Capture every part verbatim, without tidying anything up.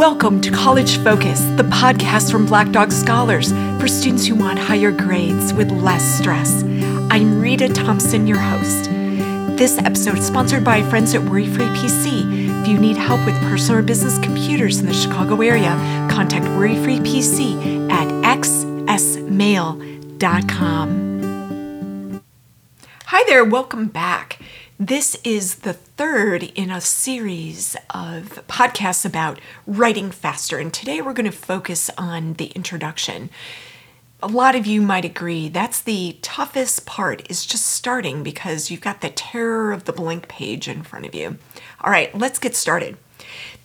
Welcome to College Focus, the podcast from Black Dog Scholars for students who want higher grades with less stress. I'm Rita Thompson, your host. This episode is sponsored by friends at Worry-Free P C. If you need help with personal or business computers in the Chicago area, contact Worry-Free P C at x s mail dot com. Hi there, welcome back. This is the third in a series of podcasts about writing faster, and today we're going to focus on the introduction. A lot of you might agree that's the toughest part, is just starting, because you've got the terror of the blank page in front of you. All right, let's get started.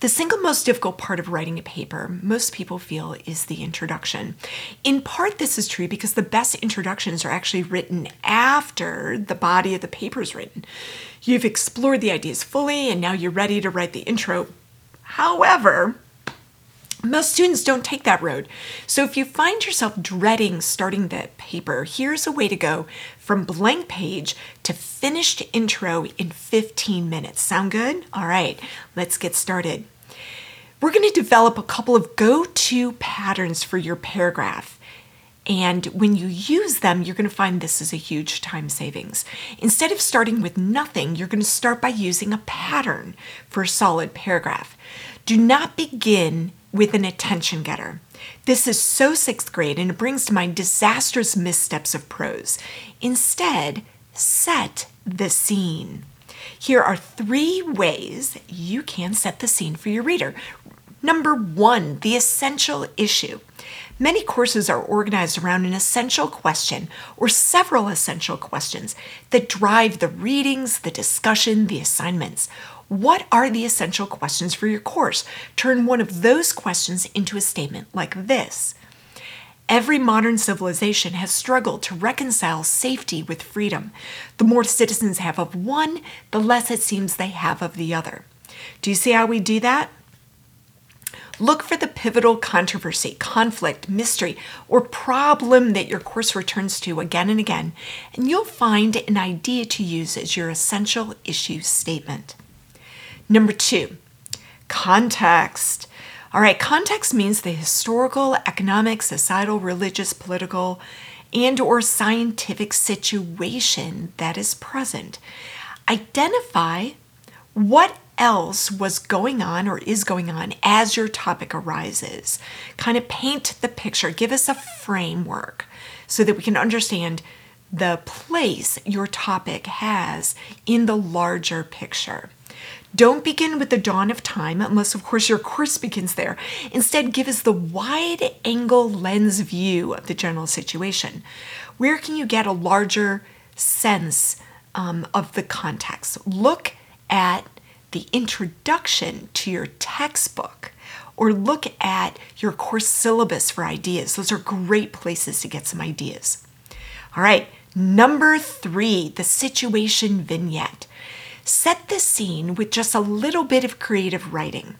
The single most difficult part of writing a paper, most people feel, is the introduction. In part, this is true because the best introductions are actually written after the body of the paper is written. You've explored the ideas fully, and now you're ready to write the intro. However, most students don't take that road. So if you find yourself dreading starting the paper, here's a way to go from blank page to finished intro in fifteen minutes. Sound good? All right, let's get started. We're going to develop a couple of go-to patterns for your paragraph. And when you use them, you're going to find this is a huge time savings. Instead of starting with nothing, you're going to start by using a pattern for a solid paragraph. Do not begin with an attention getter. This is so sixth grade, and it brings to mind disastrous missteps of prose. Instead, set the scene. Here are three ways you can set the scene for your reader. Number one, the essential issue. Many courses are organized around an essential question or several essential questions that drive the readings, the discussion, the assignments. What are the essential questions for your course? Turn one of those questions into a statement like this. Every modern civilization has struggled to reconcile safety with freedom. The more citizens have of one, the less it seems they have of the other. Do you see how we do that? Look for the pivotal controversy, conflict, mystery, or problem that your course returns to again and again, and you'll find an idea to use as your essential issue statement. Number two, context. All right, context means the historical, economic, societal, religious, political, and or scientific situation that is present. Identify what else was going on or is going on as your topic arises. Kind of paint the picture, give us a framework so that we can understand the place your topic has in the larger picture. Don't begin with the dawn of time, unless, of course, your course begins there. Instead, give us the wide-angle lens view of the general situation. Where can you get a larger sense um, of the context? Look at the introduction to your textbook, or look at your course syllabus for ideas. Those are great places to get some ideas. All right, number three, the situation vignette. Set the scene with just a little bit of creative writing.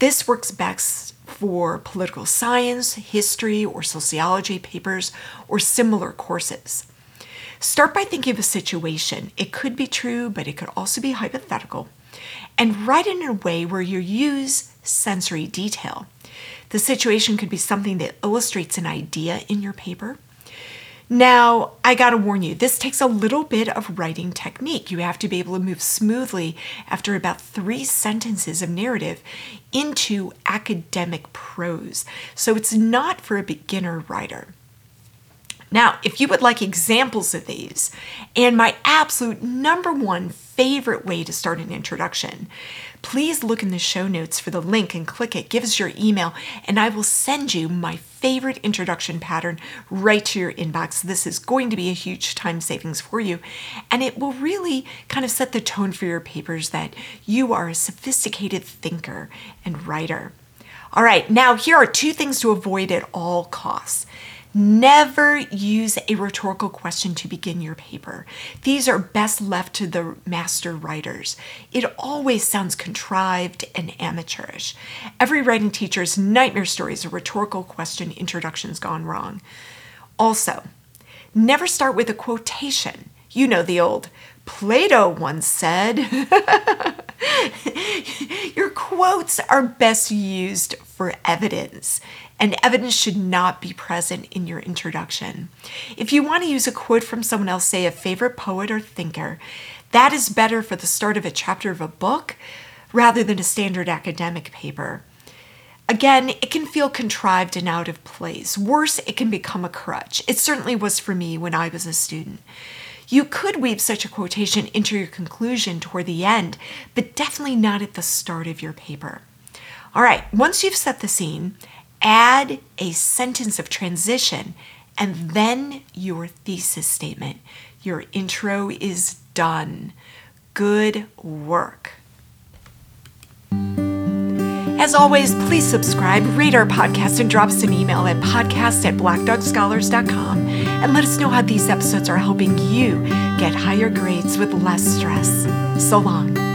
This works best for political science, history, or sociology papers, or similar courses. Start by thinking of a situation. It could be true, but it could also be hypothetical. And write in a way where you use sensory detail. The situation could be something that illustrates an idea in your paper. Now, I gotta warn you, this takes a little bit of writing technique. You have to be able to move smoothly after about three sentences of narrative into academic prose. So it's not for a beginner writer. Now, if you would like examples of these, and my absolute number one favorite way to start an introduction, please look in the show notes for the link and click it. Give us your email, and I will send you my favorite introduction pattern right to your inbox. This is going to be a huge time savings for you, and it will really kind of set the tone for your papers that you are a sophisticated thinker and writer. All right, now here are two things to avoid at all costs. Never use a rhetorical question to begin your paper. These are best left to the master writers. It always sounds contrived and amateurish. Every writing teacher's nightmare story is a rhetorical question introductions gone wrong. Also, never start with a quotation. You know the old, Plato once said, your quotes are best used for evidence, and evidence should not be present in your introduction. If you want to use a quote from someone else, say a favorite poet or thinker, that is better for the start of a chapter of a book rather than a standard academic paper. Again, it can feel contrived and out of place. Worse, it can become a crutch. It certainly was for me when I was a student. You could weave such a quotation into your conclusion toward the end, but definitely not at the start of your paper. All right, once you've set the scene, add a sentence of transition and then your thesis statement. Your intro is done. Good work. As always, please subscribe, rate our podcast, and drop us an email at podcast at black dog scholars dot com and let us know how these episodes are helping you get higher grades with less stress. So long.